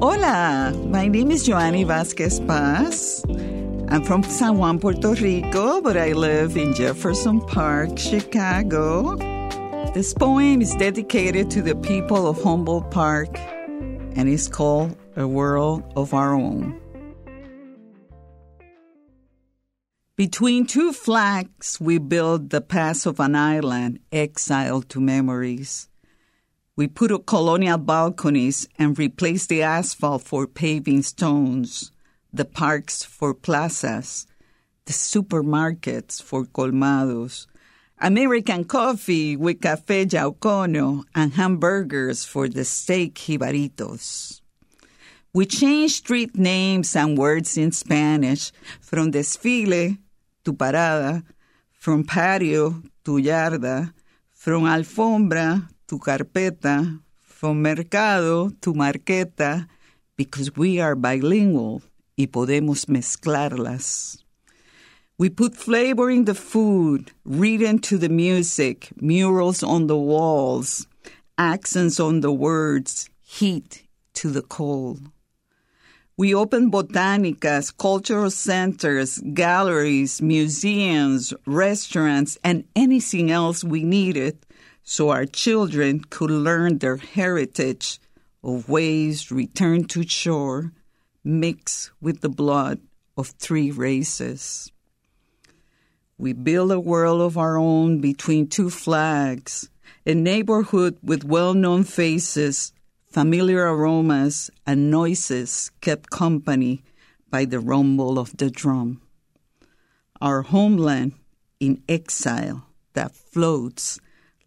Hola, my name is Johanny Vázquez Paz. I'm from San Juan, Puerto Rico, but I live in Jefferson Park, Chicago. This poem is dedicated to the people of Humboldt Park, and it's called A World of Our Own. Between two flags, we build the past of an island, exiled to memories. We put up colonial balconies and replace the asphalt for paving stones, the parks for plazas, the supermarkets for colmados, American coffee with Café Yaucono, and hamburgers for the steak jibaritos. We change street names and words in Spanish, from desfile to parada, from patio to yarda, from alfombra to carpeta, from mercado to marqueta, because we are bilingual y podemos mezclarlas. We put flavor in the food, rhythm to the music, murals on the walls, accents on the words, heat to the cold. We open botanicas, cultural centers, galleries, museums, restaurants, and anything else we needed, so our children could learn their heritage of waves returned to shore, mixed with the blood of three races. We build a world of our own between two flags, a neighborhood with well-known faces, familiar aromas, and noises kept company by the rumble of the drum. Our homeland in exile that floats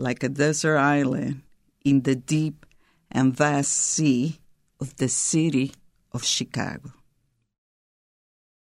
like a desert island in the deep and vast sea of the city of Chicago.